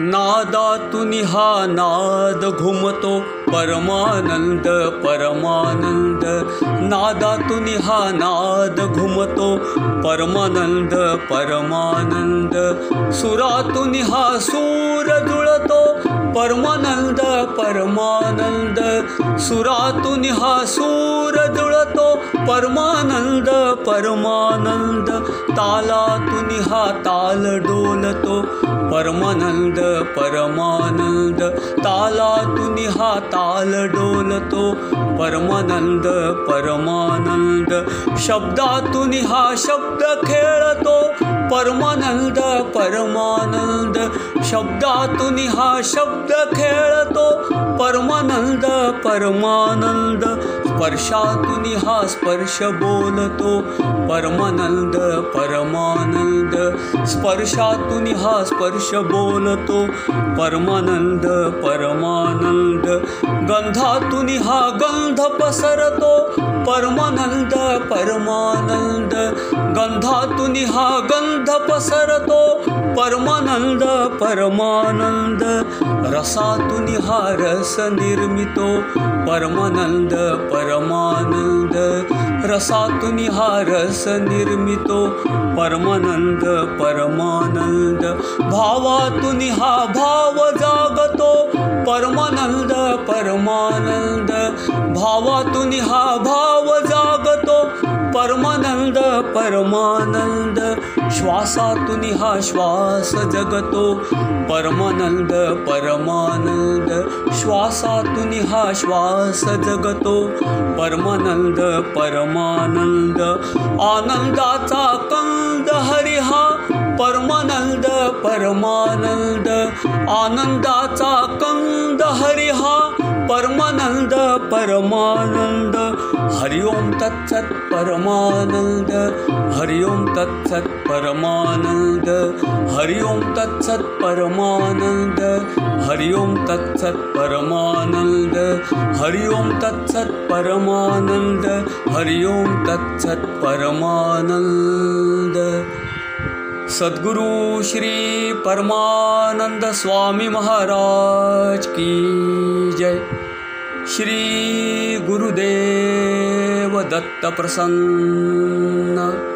नादातून हा नाद घुमतो परमानंद परमानंद, नादातून हा नाद घुमतो परमानंद परमानंद, सुरातून हा सूर जुळतो परमानंद परमानंद, सुरातून हा सूर जुळतो परमानंद परमानंद, तालातून हा ताल डोलतो परमानंद परमानंद, तालातून हा ताल डोलतो परमानंद परमानंद, शब्दातून हा शब्द खेळतो परमानंद परमानंद, शब्दातून हा शब्द खेळतो परमानंद परमानंद, स्पर्शातून हा स्पर्श बोलतो परमानंद परमानंद, स्पर्शातून हा स्पर्श बोलतो परमानंद परमानंद, गंधातून हा गंध पसरतो परमानंद परमानंद, गंधातून हा गंध पसरतो परमानंद परमानंद, रसातून हा रस निर्मितो परमानंद परमानंद, रसातून हा रस निर्मितो परमानंद परमानंद, भावातून हा भाव जागतो परमानंद परमानंद, भावातून हा भाव जागतो परमानंद परमानंद, श्वासातून हा श्वास जगतो परमानंद परमानंद, श्वासातून हा श्वास जगतो परमानंद परमानंद, आनंदाचा कंद हरिहा परमानंद परमानंद, आनंदाचा कंद हरिहा परमानंद परमानंद, हरिओम तत्सत् परमानंद, हरिओम तत्सत् परमानंद, हरिओम तत्सत् परमानंद, हरिओम तत्सत् परमानंद, हरिओम तत्सत् परमानंद, हरिओम तत्सत् परमानंद। सद्गुरु श्री परमानंद स्वामी महाराज की जय। श्री गुरुदेव दत्त प्रसन्न।